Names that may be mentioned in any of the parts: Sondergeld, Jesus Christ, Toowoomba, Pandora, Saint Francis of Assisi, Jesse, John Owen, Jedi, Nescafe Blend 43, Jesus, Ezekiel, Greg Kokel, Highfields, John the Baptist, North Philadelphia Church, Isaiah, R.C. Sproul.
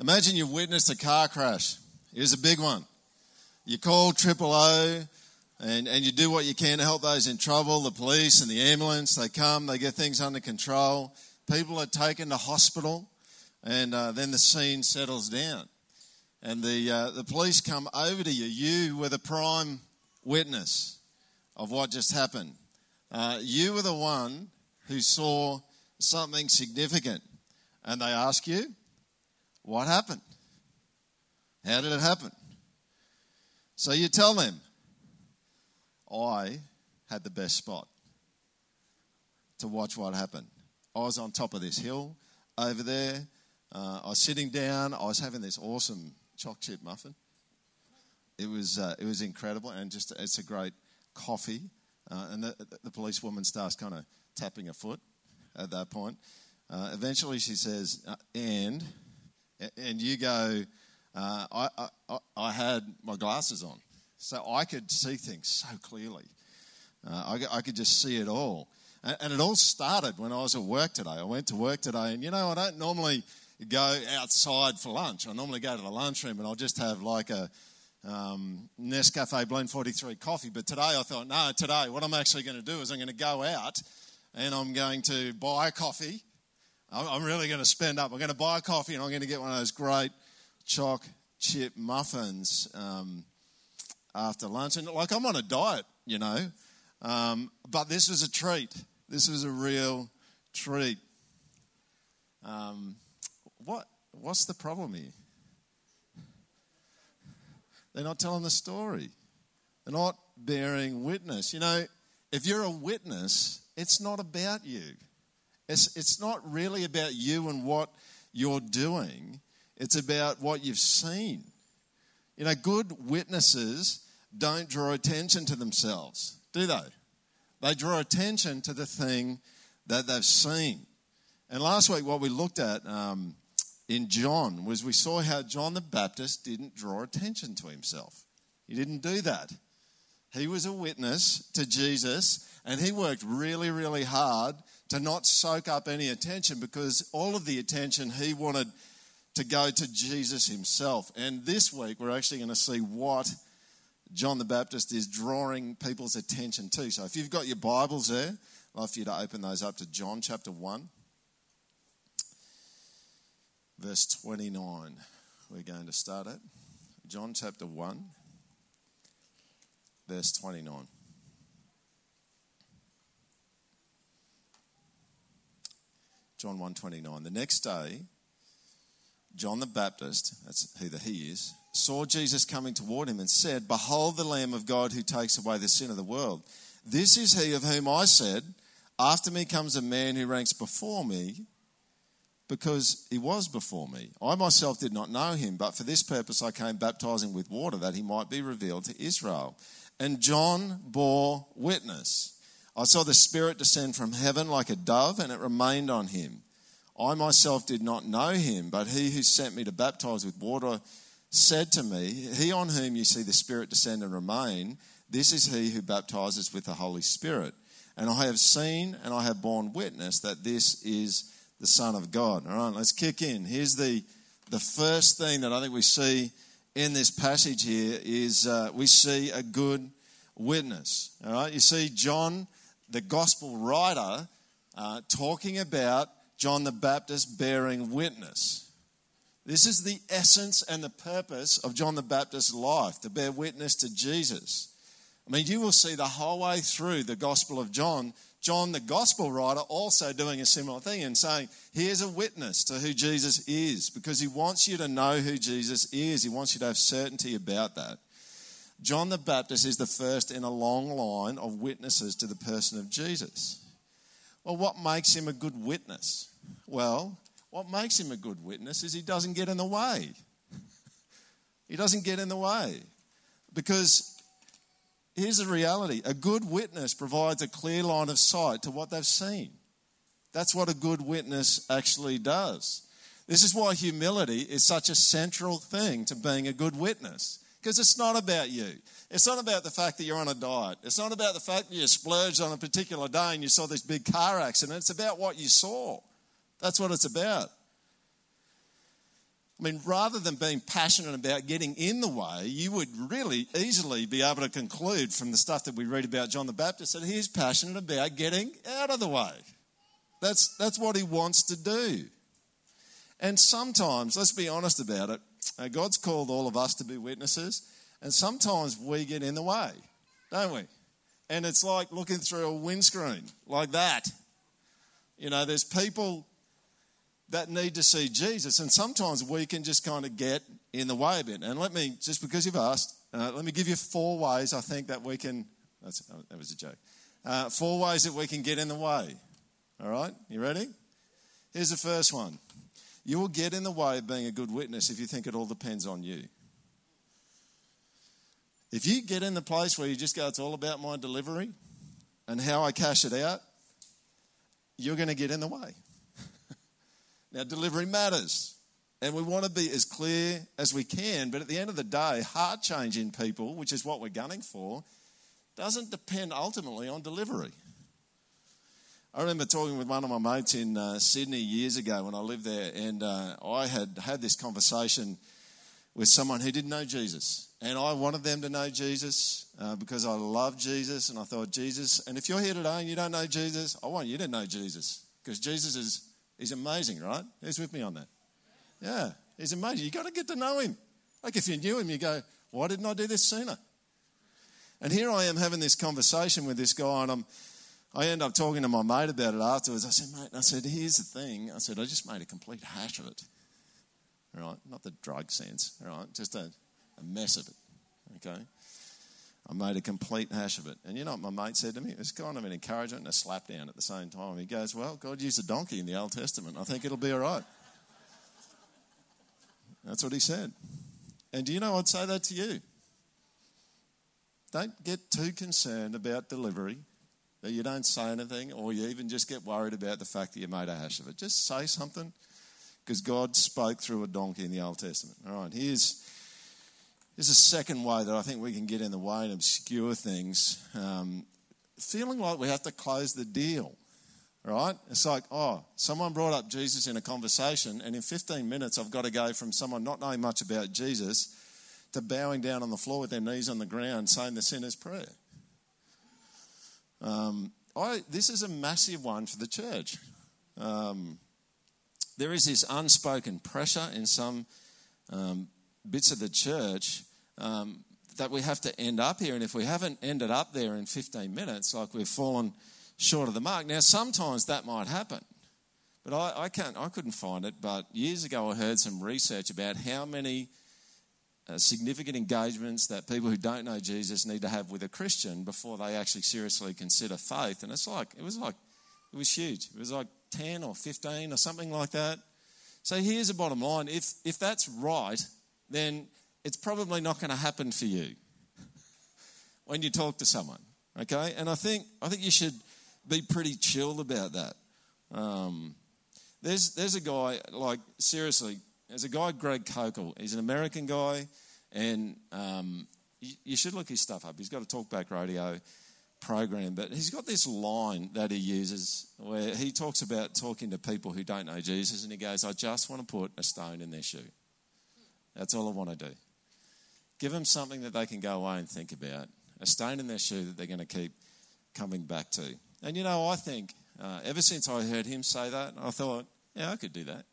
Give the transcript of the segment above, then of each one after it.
Imagine you've witnessed a car crash. It was a big one. You call 000 and you do what you can to help those in trouble, the police and the ambulance. They come, they get things under control. People are taken to hospital, and then the scene settles down. And the police come over to you. You were the prime witness of what just happened. You were the one who saw something significant. And they ask you, what happened? How did it happen? So you tell them, I had the best spot to watch what happened. I was on top of this hill over there. I was sitting down. I was having this awesome choc chip muffin. It was incredible, and just it's a great coffee. And the policewoman starts kind of tapping her foot at that point. Eventually, she says, and you go, I had my glasses on, so I could see things so clearly. I could just see it all. And it all started when I was at work today. I went to work today, and, you know, I don't normally go outside for lunch. I normally go to the lunchroom, and I'll just have like a Nescafe Blend 43 coffee. But today I thought, no, today what I'm actually going to do is I'm going to go out, and I'm going to buy a coffee. I'm really going to spend up. I'm going to buy a coffee, and I'm going to get one of those great choc chip muffins after lunch. And, like, I'm on a diet, you know. But this was a treat. This was a real treat. What's the problem here? They're not telling the story. They're not bearing witness. You know, if you're a witness, it's not about you. It's not really about you and what you're doing. It's about what you've seen. You know, good witnesses don't draw attention to themselves, do they? They draw attention to the thing that they've seen. And last week what we looked at in John was we saw how John the Baptist didn't draw attention to himself. He didn't do that. He was a witness to Jesus, and he worked really, really hard to not soak up any attention, because all of the attention he wanted to go to Jesus himself. And this week we're actually going to see what John the Baptist is drawing people's attention to. So if you've got your Bibles there, I'd love for you to open those up to John chapter 1, verse 29. We're going to start it. John chapter 1, verse 29. John 1:29. The next day, John the Baptist, that's who the he is, saw Jesus coming toward him and said, "Behold the Lamb of God who takes away the sin of the world. This is he of whom I said, after me comes a man who ranks before me, because he was before me. I myself did not know him, but for this purpose I came baptizing with water, that he might be revealed to Israel." And John bore witness. "I saw the Spirit descend from heaven like a dove, and it remained on him. I myself did not know him, but he who sent me to baptize with water said to me, he on whom you see the Spirit descend and remain, this is he who baptizes with the Holy Spirit. And I have seen and I have borne witness that this is the Son of God." All right, let's kick in. Here's the first thing that I think we see in this passage here is we see a good witness. All right, you see John, the gospel writer, talking about John the Baptist bearing witness. This is the essence and the purpose of John the Baptist's life, to bear witness to Jesus. I mean, you will see the whole way through the Gospel of John, John the Gospel writer also doing a similar thing and saying, here's a witness to who Jesus is, because he wants you to know who Jesus is. He wants you to have certainty about that. John the Baptist is the first in a long line of witnesses to the person of Jesus. Well, what makes him a good witness? Well, what makes him a good witness is he doesn't get in the way. He doesn't get in the way. Because here's the reality. A good witness provides a clear line of sight to what they've seen. That's what a good witness actually does. This is why humility is such a central thing to being a good witness. Because it's not about you. It's not about the fact that you're on a diet. It's not about the fact that you splurged on a particular day and you saw this big car accident. It's about what you saw. That's what it's about. I mean, rather than being passionate about getting in the way, you would really easily be able to conclude from the stuff that we read about John the Baptist that he's passionate about getting out of the way. That's what he wants to do. And sometimes, let's be honest about it, God's called all of us to be witnesses, and sometimes we get in the way, don't we? And it's like looking through a windscreen, like that. You know, there's people that need to see Jesus, and sometimes we can just kind of get in the way a bit. And let me, just because you've asked, let me give you 4 ways I think that we can, that was a joke, 4 ways that we can get in the way. All right, you ready? Here's the first one. You will get in the way of being a good witness if you think it all depends on you. If you get in the place where you just go, it's all about my delivery and how I cash it out, you're going to get in the way. Now, delivery matters, and we want to be as clear as we can, but at the end of the day, heart change in people, which is what we're gunning for, doesn't depend ultimately on delivery. I remember talking with one of my mates in Sydney years ago when I lived there, and I had this conversation with someone who didn't know Jesus, and I wanted them to know Jesus because I love Jesus, and I thought, Jesus, and if you're here today and you don't know Jesus, I want you to know Jesus, because Jesus is... He's amazing, right? Who's with me on that? Yeah, he's amazing. You've got to get to know him. Like if you knew him, you go, why didn't I do this sooner? And here I am having this conversation with this guy, and I end up talking to my mate about it afterwards. I said, mate, here's the thing. I said, I just made a complete hash of it. All right, not the drug sense, all right, just a mess of it, okay? I made a complete hash of it. And you know what my mate said to me? It was kind of an encouragement and a slap down at the same time. He goes, well, God used a donkey in the Old Testament. I think it'll be all right. That's what he said. And do you know, I'd say that to you. Don't get too concerned about delivery, that you don't say anything, or you even just get worried about the fact that you made a hash of it. Just say something, because God spoke through a donkey in the Old Testament. All right, here's a second way that I think we can get in the way and obscure things. Feeling like we have to close the deal, right? It's like, oh, someone brought up Jesus in a conversation, and in 15 minutes I've got to go from someone not knowing much about Jesus to bowing down on the floor with their knees on the ground saying the sinner's prayer. This is a massive one for the church. There is this unspoken pressure in some bits of the church that we have to end up here, and if we haven't ended up there in 15 minutes, like we've fallen short of the mark. Now, sometimes that might happen, but I couldn't find it. But years ago, I heard some research about how many significant engagements that people who don't know Jesus need to have with a Christian before they actually seriously consider faith. And it was huge. It was like 10 or 15 or something like that. So here's the bottom line: if that's right, then it's probably not going to happen for you when you talk to someone, okay? And I think you should be pretty chilled about that. There's a guy, like, seriously, there's a guy, Greg Kokel. He's an American guy, and you should look his stuff up. He's got a talkback radio program, but he's got this line that he uses where he talks about talking to people who don't know Jesus, and he goes, I just want to put a stone in their shoe. That's all I want to do. Give them something that they can go away and think about, a stone in their shoe that they're going to keep coming back to. And, you know, I think ever since I heard him say that, I thought, yeah, I could do that.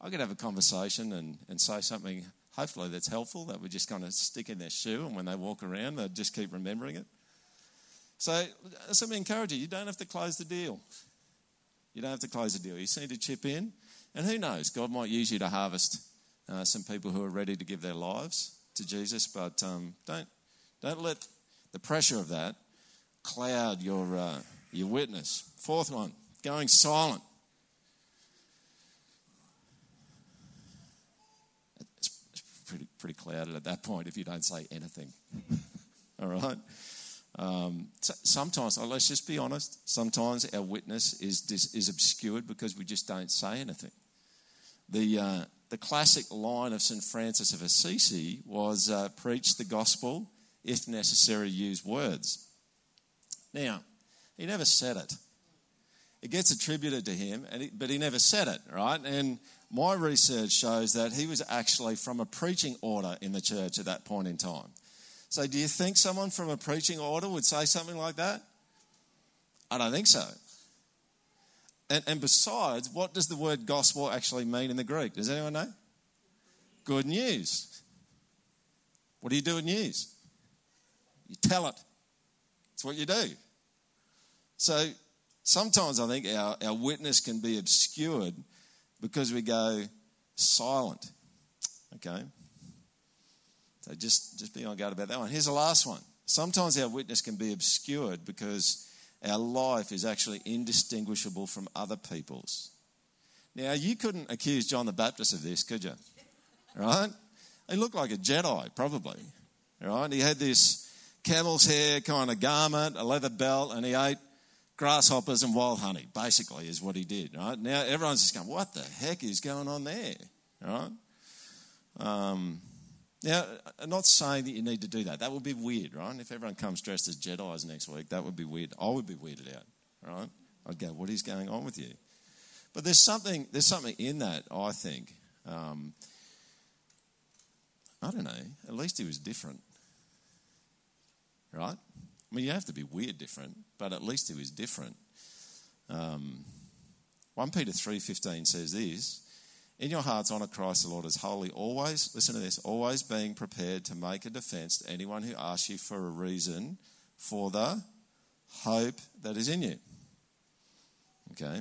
I could have a conversation and say something, hopefully, that's helpful, that would just kind of stick in their shoe, and when they walk around, they'll just keep remembering it. So let me encourage you. You don't have to close the deal. You don't have to close the deal. You just need to chip in. And who knows, God might use you to harvest some people who are ready to give their lives to Jesus, but don't let the pressure of that cloud your witness. Fourth one, going silent. It's pretty clouded at that point if you don't say anything. All right. Sometimes, let's just be honest. Sometimes our witness is obscured because we just don't say anything. The classic line of Saint Francis of Assisi was, preach the gospel, if necessary, use words. Now, he never said it. It gets attributed to him, but he never said it, right? And My research shows that he was actually from a preaching order in the church at that point in time. So do you think someone from a preaching order would say something like that? I don't think so. And besides, what does the word gospel actually mean in the Greek? Does anyone know? Good news. What do you do with news? You tell it. It's what you do. So sometimes I think our witness can be obscured because we go silent. Okay? So just be on guard about that one. Here's the last one. Sometimes our witness can be obscured because our life is actually indistinguishable from other people's. Now, you couldn't accuse John the Baptist of this, could you? Right? He looked like a Jedi, probably. Right? He had this camel's hair kind of garment, a leather belt, and he ate grasshoppers and wild honey, basically, is what he did. Right? Now, everyone's just going, what the heck is going on there? Right? Now, I'm not saying that you need to do that. That would be weird, right? If everyone comes dressed as Jedis next week, that would be weird. I would be weirded out, right? I'd go, what is going on with you? But there's something in that, I think. I don't know. At least he was different, right? I mean, you have to be weird different, but at least he was different. 1 Peter 3:15 says this, in your hearts, honour Christ the Lord as holy, always, listen to this, always being prepared to make a defence to anyone who asks you for a reason for the hope that is in you. Okay?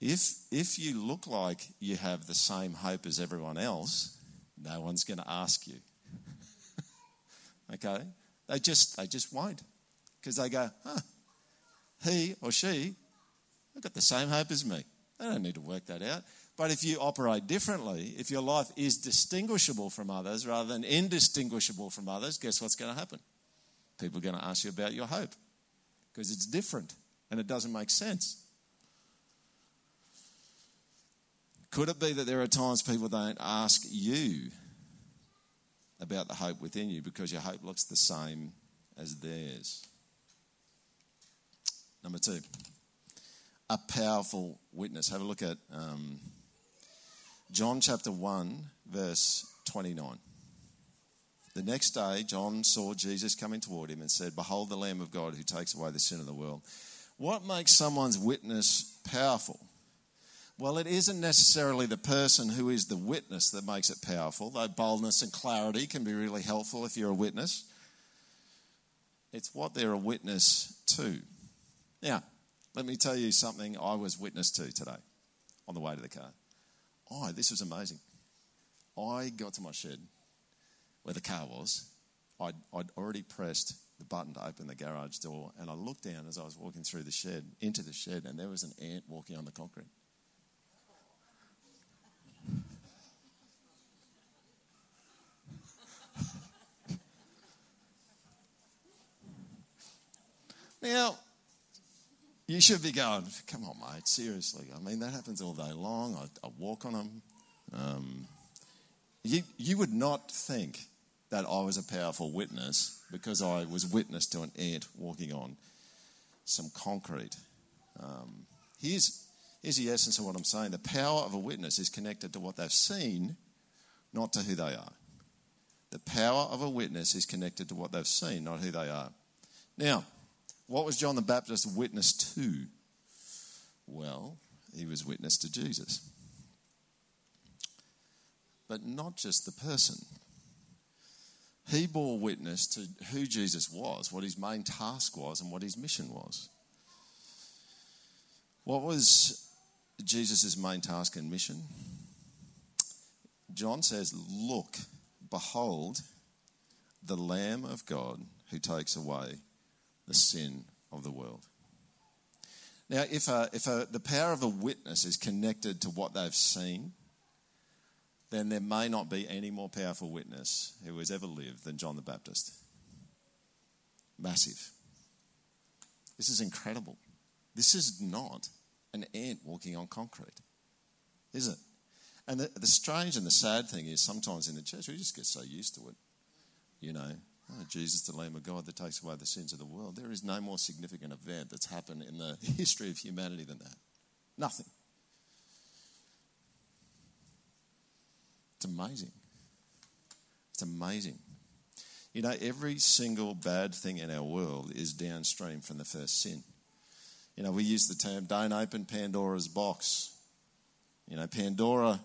If you look like you have the same hope as everyone else, no one's going to ask you. Okay? They just won't. Because they go, he or she, I've got the same hope as me. They don't need to work that out. But if you operate differently, if your life is distinguishable from others rather than indistinguishable from others, guess what's going to happen? People are going to ask you about your hope because it's different and it doesn't make sense. Could it be that there are times people don't ask you about the hope within you because your hope looks the same as theirs? Number two. A powerful witness. Have a look at John chapter 1, verse 29. The next day, John saw Jesus coming toward him and said, behold the Lamb of God who takes away the sin of the world. What makes someone's witness powerful? Well, it isn't necessarily the person who is the witness that makes it powerful, though boldness and clarity can be really helpful if you're a witness. It's what they're a witness to. Now, let me tell you something I was witness to today on the way to the car. Oh, this was amazing. I got to my shed where the car was. I'd already pressed the button to open the garage door, and I looked down as I was walking through the shed, into the shed, and there was an ant walking on the concrete. Now, you should be going, come on, mate, seriously. I mean, that happens all day long. I walk on them. You would not think that I was a powerful witness because I was witness to an ant walking on some concrete. Here's the essence of what I'm saying. The power of a witness is connected to what they've seen, not to who they are. The power of a witness is connected to what they've seen, not who they are. Now, what was John the Baptist witness to? Well, he was witness to Jesus. But not just the person. He bore witness to who Jesus was, what his main task was, and what his mission was. What was Jesus' main task and mission? John says, look, behold, the Lamb of God who takes away the sin of the world. Now, if the power of a witness is connected to what they've seen, then there may not be any more powerful witness who has ever lived than John the Baptist. Massive. This is incredible. This is not an ant walking on concrete, is it? And the strange and the sad thing is sometimes in the church we just get so used to it, you know. Oh, Jesus, the Lamb of God that takes away the sins of the world. There is no more significant event that's happened in the history of humanity than that. Nothing. It's amazing. It's amazing. You know, every single bad thing in our world is downstream from the first sin. You know, we use the term, don't open Pandora's box. You know, Pandora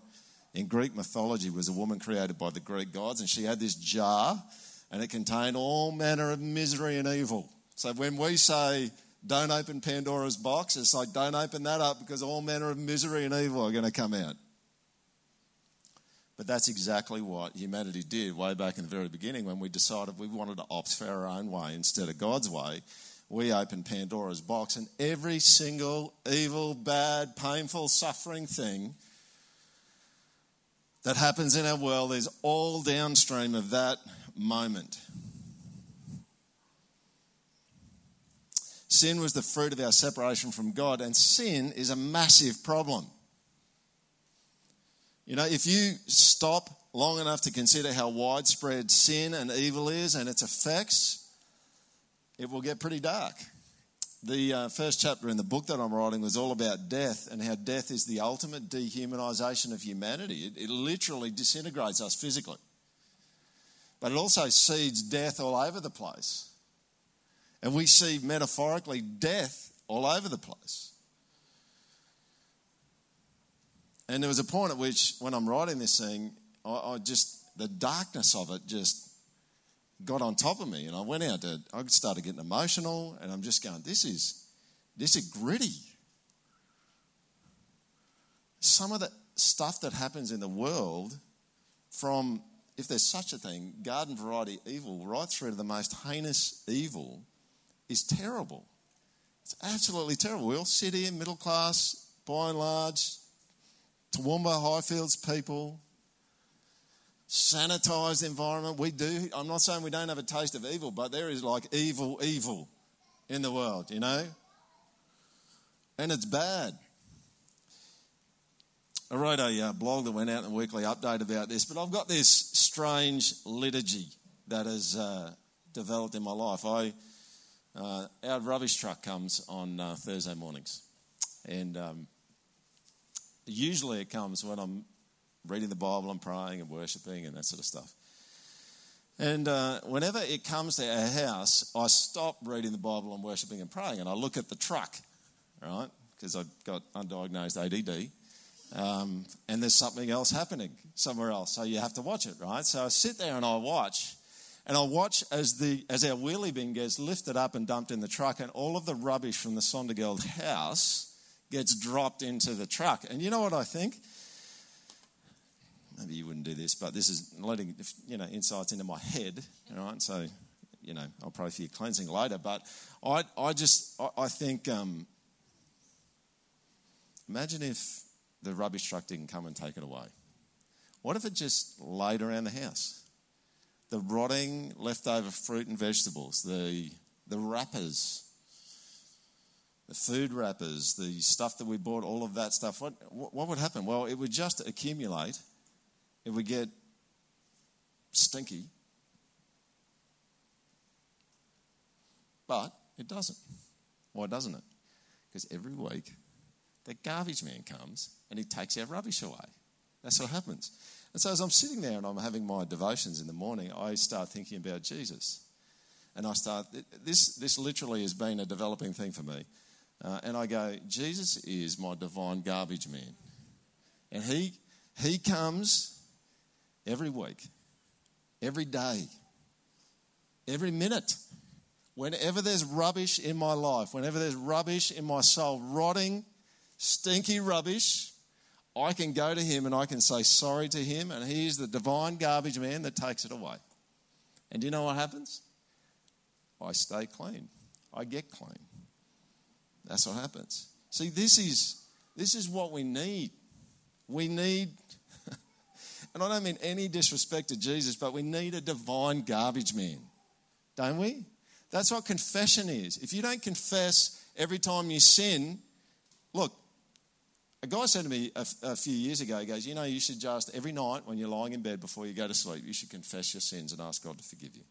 in Greek mythology was a woman created by the Greek gods, and she had this jar, and it contained all manner of misery and evil. So when we say, don't open Pandora's box, it's like, don't open that up because all manner of misery and evil are going to come out. But that's exactly what humanity did way back in the very beginning when we decided we wanted to opt for our own way instead of God's way. We opened Pandora's box, and every single evil, bad, painful, suffering thing that happens in our world is all downstream of that moment. Sin was the fruit of our separation from God, and sin is a massive problem. You know, if you stop long enough to consider how widespread sin and evil is and its effects, it will get pretty dark. The first chapter in the book that I'm writing was all about death and how death is the ultimate dehumanization of humanity. It literally disintegrates us physically. But it also seeds death all over the place. And we see metaphorically death all over the place. And there was a point at which, when I'm writing this thing, I just, the darkness of it just got on top of me. And I went out, I started getting emotional, and I'm just going, this is gritty. Some of the stuff that happens in the world, from, if there's such a thing, garden variety evil, right through to the most heinous evil, is terrible. It's absolutely terrible. We all sit here, middle class, by and large, Toowoomba, Highfields people, sanitised environment. We do. I'm not saying we don't have a taste of evil, but there is like evil in the world, you know? And it's bad. I wrote a blog that went out in a weekly update about this, but I've got this strange liturgy that has developed in my life. Our rubbish truck comes on Thursday mornings, and usually it comes when I'm reading the Bible and praying and worshipping and that sort of stuff. And whenever it comes to our house, I stop reading the Bible and worshipping and praying, and I look at the truck, right? Because I've got undiagnosed ADD, and there's something else happening somewhere else, so you have to watch it, right? So I sit there and I watch, as our wheelie bin gets lifted up and dumped in the truck, and all of the rubbish from the Sondergeld house gets dropped into the truck. And you know what I think? Maybe you wouldn't do this, but this is letting, insights into my head, all right? So, I'll pray for your cleansing later. But I think, imagine if the rubbish truck didn't come and take it away. What if it just laid around the house? The rotting leftover fruit and vegetables, the wrappers, the food wrappers, the stuff that we bought, all of that stuff, what would happen? Well, it would just accumulate. It would get stinky. But it doesn't. Why doesn't it? Because every week the garbage man comes and he takes our rubbish away. That's what happens. And so as I'm sitting there and I'm having my devotions in the morning, I start thinking about Jesus. And I start, this literally has been a developing thing for me. And I go, Jesus is my divine garbage man. And he comes every week, every day, every minute. Whenever there's rubbish in my life, whenever there's rubbish in my soul, rotting, stinky rubbish, I can go to him and I can say sorry to him, and he is the divine garbage man that takes it away. And do you know what happens? I stay clean. I get clean. That's what happens. See, this is what we need. We need, and I don't mean any disrespect to Jesus, but we need a divine garbage man, don't we? That's what confession is. If you don't confess every time you sin, look, a guy said to me a few years ago, he goes, you should just, every night when you're lying in bed before you go to sleep, you should confess your sins and ask God to forgive you.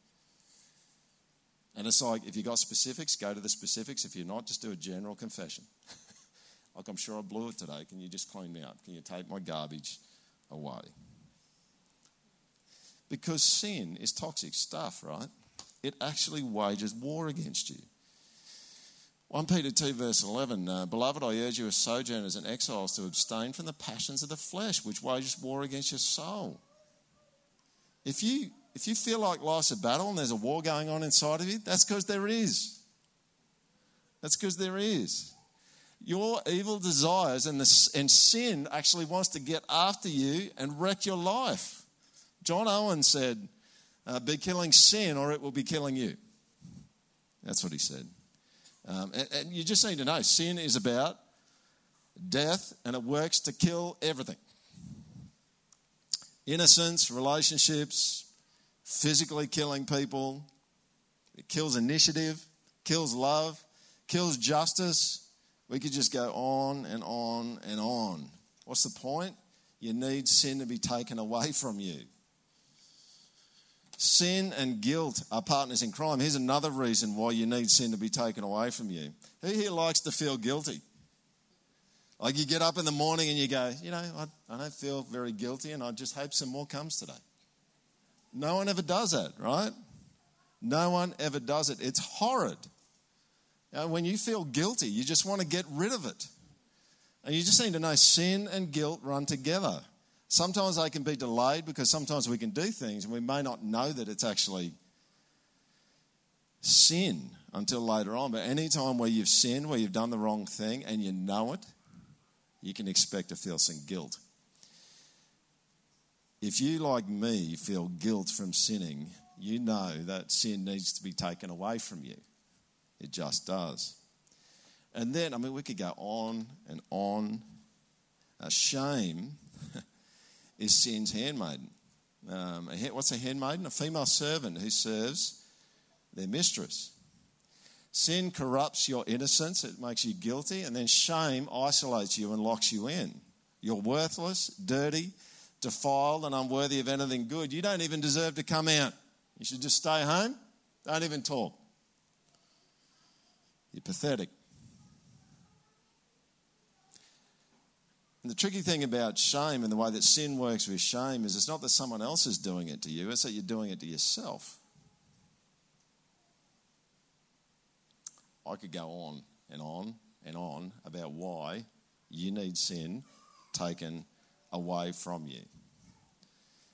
And it's like, if you got specifics, go to the specifics. If you're not, just do a general confession. Like, I'm sure I blew it today. Can you just clean me up? Can you take my garbage away? Because sin is toxic stuff, right? It actually wages war against you. 1 Peter 2 verse 11, Beloved, I urge you as sojourners and exiles to abstain from the passions of the flesh, which wages war against your soul. If you feel like life's a battle and there's a war going on inside of you, that's because there is. That's because there is. Your evil desires and sin actually wants to get after you and wreck your life. John Owen said, be killing sin or it will be killing you. That's what he said. And you just need to know, sin is about death and it works to kill everything. Innocence, relationships, physically killing people. It kills initiative, kills love, kills justice. We could just go on and on and on. What's the point? You need sin to be taken away from you. Sin and guilt are partners in crime. Here's another reason why you need sin to be taken away from you. Who here likes to feel guilty? Like you get up in the morning and you go, I don't feel very guilty and I just hope some more comes today. No one ever does that, right? No one ever does it. It's horrid. Now, when you feel guilty, you just want to get rid of it. And you just need to know sin and guilt run together. Sometimes they can be delayed because sometimes we can do things and we may not know that it's actually sin until later on. But any time where you've sinned, where you've done the wrong thing and you know it, you can expect to feel some guilt. If you, like me, feel guilt from sinning, you know that sin needs to be taken away from you. It just does. And then, we could go on and on. Shame is sin's handmaiden. What's a handmaiden? A female servant who serves their mistress. Sin corrupts your innocence. It makes you guilty. And then shame isolates you and locks you in. You're worthless, dirty, defiled, and unworthy of anything good. You don't even deserve to come out. You should just stay home. Don't even talk. You're pathetic. And the tricky thing about shame and the way that sin works with shame is it's not that someone else is doing it to you, it's that you're doing it to yourself. I could go on and on and on about why you need sin taken away from you.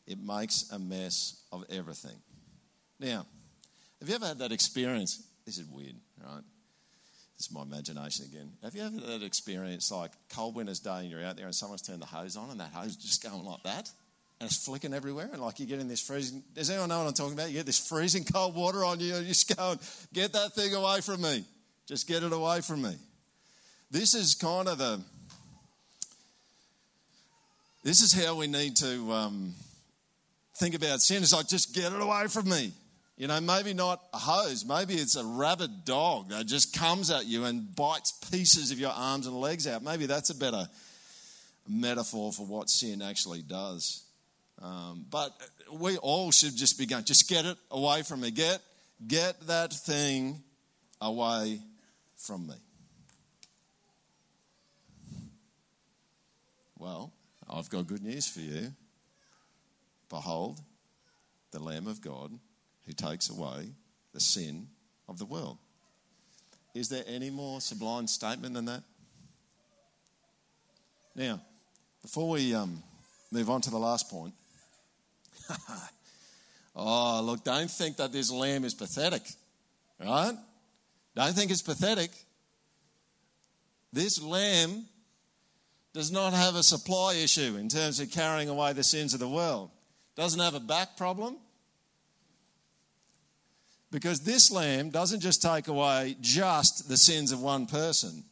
It makes a mess of everything. Now, have you ever had that experience? This is weird, right? It's my imagination again. Have you ever had that experience like cold winter's day and you're out there and someone's turned the hose on and that hose is just going like that and it's flicking everywhere and like you get in this freezing... Does anyone know what I'm talking about? You get this freezing cold water on you and you're just going, get that thing away from me. Just get it away from me. This is kind of the... This is how we need to think about sin. It's like, just get it away from me. Maybe not a hose, maybe it's a rabid dog that just comes at you and bites pieces of your arms and legs out. Maybe that's a better metaphor for what sin actually does. But we all should just be going, just get it away from me. Get that thing away from me. Well, I've got good news for you. Behold, the Lamb of God, who takes away the sin of the world. Is there any more sublime statement than that? Now, before we move on to the last point, don't think that this lamb is pathetic, right? Don't think it's pathetic. This lamb does not have a supply issue in terms of carrying away the sins of the world. Doesn't have a back problem. Because this lamb doesn't just take away just the sins of one person.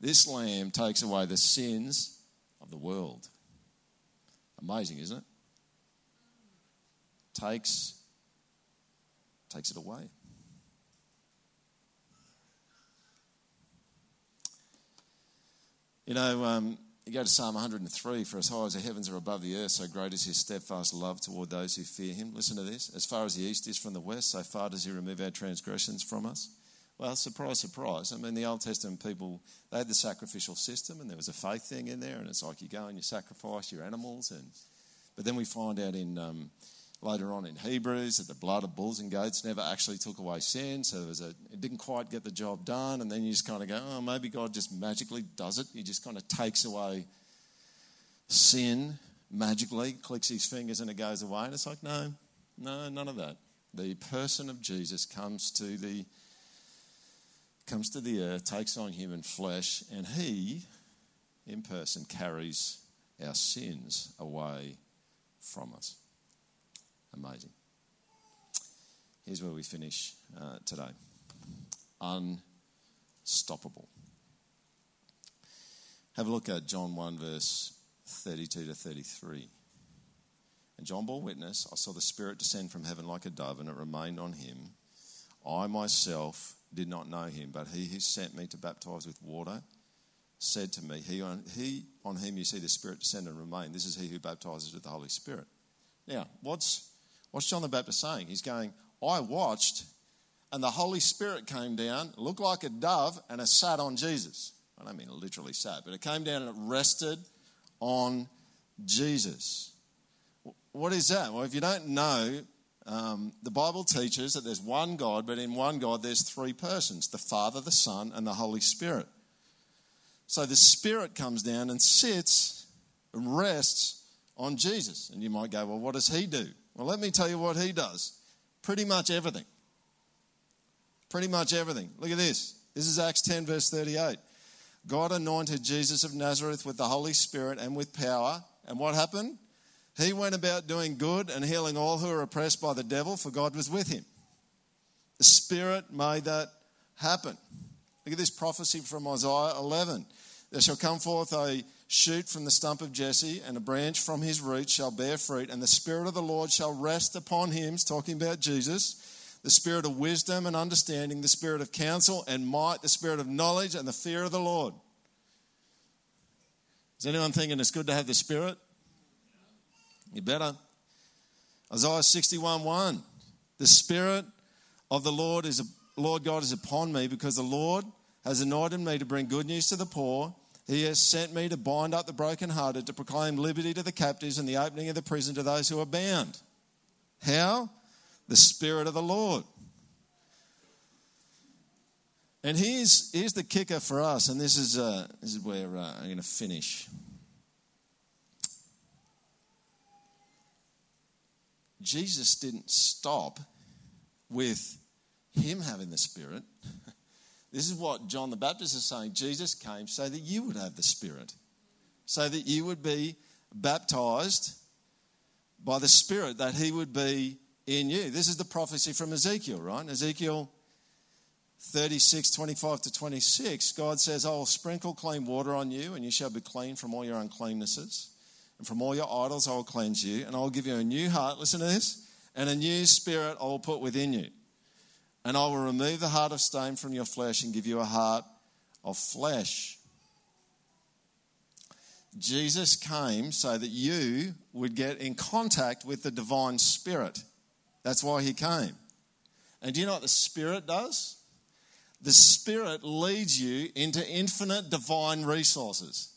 This lamb takes away the sins of the world. Amazing, isn't it? Takes it away. You go to Psalm 103, for as high as the heavens are above the earth, so great is his steadfast love toward those who fear him. Listen to this. As far as the east is from the west, so far does he remove our transgressions from us. Well, surprise, surprise. The Old Testament people, they had the sacrificial system and there was a faith thing in there and it's like you go and you sacrifice your animals. But then we find out in later on in Hebrews, that the blood of bulls and goats never actually took away sin, so there was it didn't quite get the job done, and then you just kind of go, oh, maybe God just magically does it. He just kind of takes away sin magically, clicks his fingers and it goes away. And it's like, no, none of that. The person of Jesus comes to the earth, takes on human flesh, and he, in person, carries our sins away from us. Amazing. Here's where we finish today. Unstoppable. Have a look at John 1, verse 32 to 33. And John bore witness, I saw the Spirit descend from heaven like a dove, and it remained on him. I myself did not know him, but he who sent me to baptize with water said to me, he on whom you see the Spirit descend and remain, this is he who baptizes with the Holy Spirit. Now, what's John the Baptist saying? He's going, I watched, and the Holy Spirit came down, looked like a dove, and it sat on Jesus. I don't mean literally sat, but it came down and it rested on Jesus. What is that? Well, if you don't know, the Bible teaches that there's one God, but in one God there's three persons, the Father, the Son, and the Holy Spirit. So the Spirit comes down and sits and rests on Jesus. And you might go, well, what does he do? Well, let me tell you what he does. Pretty much everything. Pretty much everything. Look at this. This is Acts 10, verse 38. God anointed Jesus of Nazareth with the Holy Spirit and with power. And what happened? He went about doing good and healing all who were oppressed by the devil, for God was with him. The Spirit made that happen. Look at this prophecy from Isaiah 11. There shall come forth a shoot from the stump of Jesse, and a branch from his root shall bear fruit, and the Spirit of the Lord shall rest upon him, talking about Jesus, the Spirit of wisdom and understanding, the Spirit of counsel and might, the Spirit of knowledge and the fear of the Lord. Is anyone thinking it's good to have the Spirit? You better. Isaiah 61:1. The Spirit of the Lord God is upon me, because the Lord has anointed me to bring good news to the poor. He has sent me to bind up the brokenhearted, to proclaim liberty to the captives and the opening of the prison to those who are bound. How? The Spirit of the Lord. And here's the kicker for us, and this is where I'm going to finish. Jesus didn't stop with him having the Spirit. This is what John the Baptist is saying. Jesus came so that you would have the Spirit, so that you would be baptized by the Spirit, that he would be in you. This is the prophecy from Ezekiel, right? Ezekiel 36, 25 to 26, God says, I will sprinkle clean water on you, and you shall be clean from all your uncleannesses. And from all your idols I will cleanse you, and I will give you a new heart, listen to this, and a new spirit I will put within you. And I will remove the heart of stone from your flesh and give you a heart of flesh. Jesus came so that you would get in contact with the divine Spirit. That's why he came. And do you know what the Spirit does? The Spirit leads you into infinite divine resources.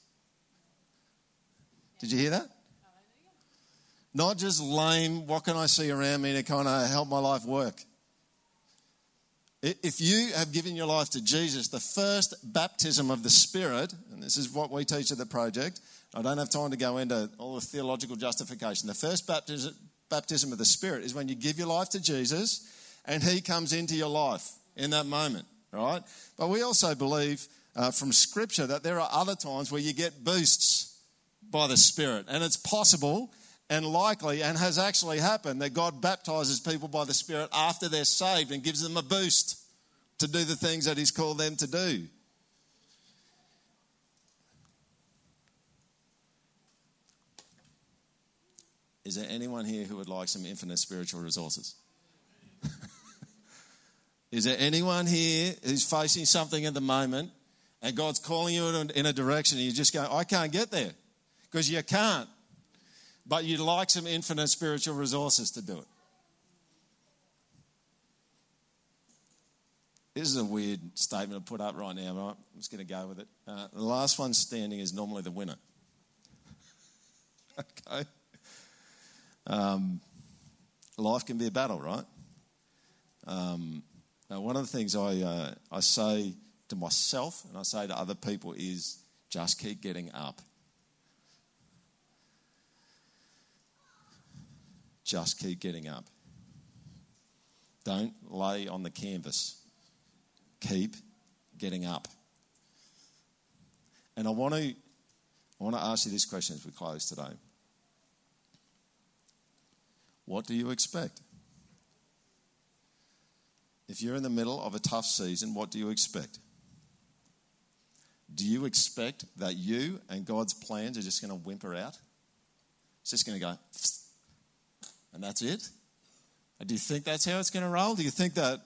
Did you hear that? Not just lame, what can I see around me to kind of help my life work? If you have given your life to Jesus, the first baptism of the Spirit, and this is what we teach at the project, I don't have time to go into all the theological justification. The first baptism of the Spirit is when you give your life to Jesus and he comes into your life in that moment, right? But we also believe from Scripture that there are other times where you get boosts by the Spirit, and it's possible and likely and has actually happened that God baptizes people by the Spirit after they're saved and gives them a boost to do the things that he's called them to do. Is there anyone here who would like some infinite spiritual resources? Is there anyone here who's facing something at the moment and God's calling you in a direction and you just go, I can't get there? Because you can't. But you'd like some infinite spiritual resources to do it. This is a weird statement to put up right now, but I'm just going to go with it. The last one standing is normally the winner. Okay? life can be a battle, right? Now one of the things I say to myself and I say to other people is just keep getting up. Just keep getting up. Don't lay on the canvas. Keep getting up. And I want to ask you this question as we close today. What do you expect? If you're in the middle of a tough season, what do you expect? Do you expect that you and God's plans are just going to whimper out? It's just going to go, and that's it? And do you think that's how it's going to roll? Do you think that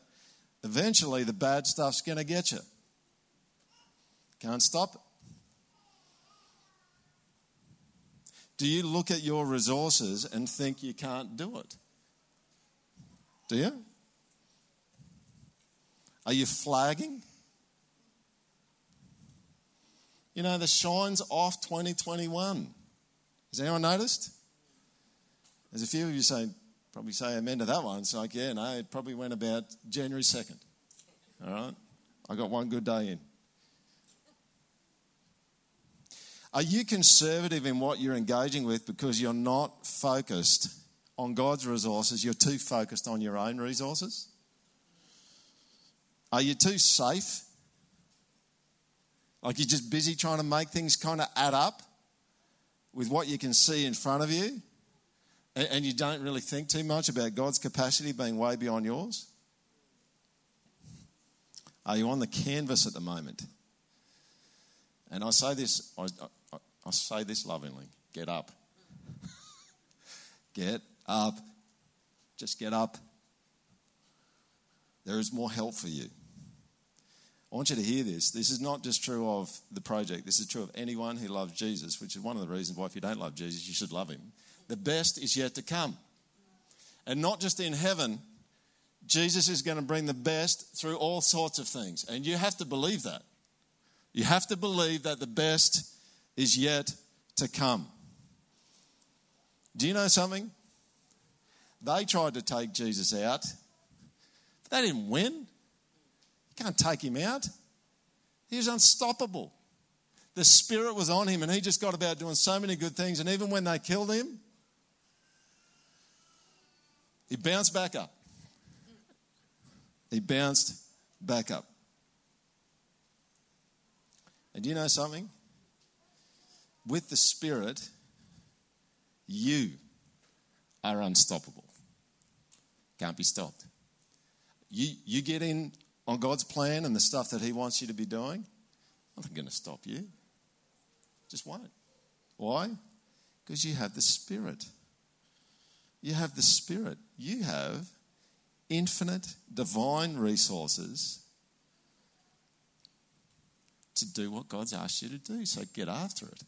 eventually the bad stuff's going to get you? Can't stop it. Do you look at your resources and think you can't do it? Do you? Are you flagging? You know, the shine's off 2021. Has anyone noticed? There's a few of you probably say amen to that one. It's like, yeah, no, it probably went about January 2nd. All right? I got one good day in. Are you conservative in what you're engaging with because you're not focused on God's resources? You're too focused on your own resources? Are you too safe? Like you're just busy trying to make things kind of add up with what you can see in front of you, and you don't really think too much about God's capacity being way beyond yours? Are you on the canvas at the moment? And I say this lovingly, get up. Get up. Just get up. There is more help for you. I want you to hear this. This is not just true of the project. This is true of anyone who loves Jesus, which is one of the reasons why if you don't love Jesus, you should love him. The best is yet to come. And not just in heaven, Jesus is going to bring the best through all sorts of things. And you have to believe that. You have to believe that the best is yet to come. Do you know something? They tried to take Jesus out, but they didn't win. You can't take him out. He was unstoppable. The Spirit was on him, and he just got about doing so many good things. And even when they killed him, he bounced back up. He bounced back up. And do you know something? With the Spirit, you are unstoppable. Can't be stopped. You get in on God's plan and the stuff that he wants you to be doing, nothing's going to stop you. Just won't. Why? Because you have the Spirit. You have the Spirit. You have infinite divine resources to do what God's asked you to do. So get after it.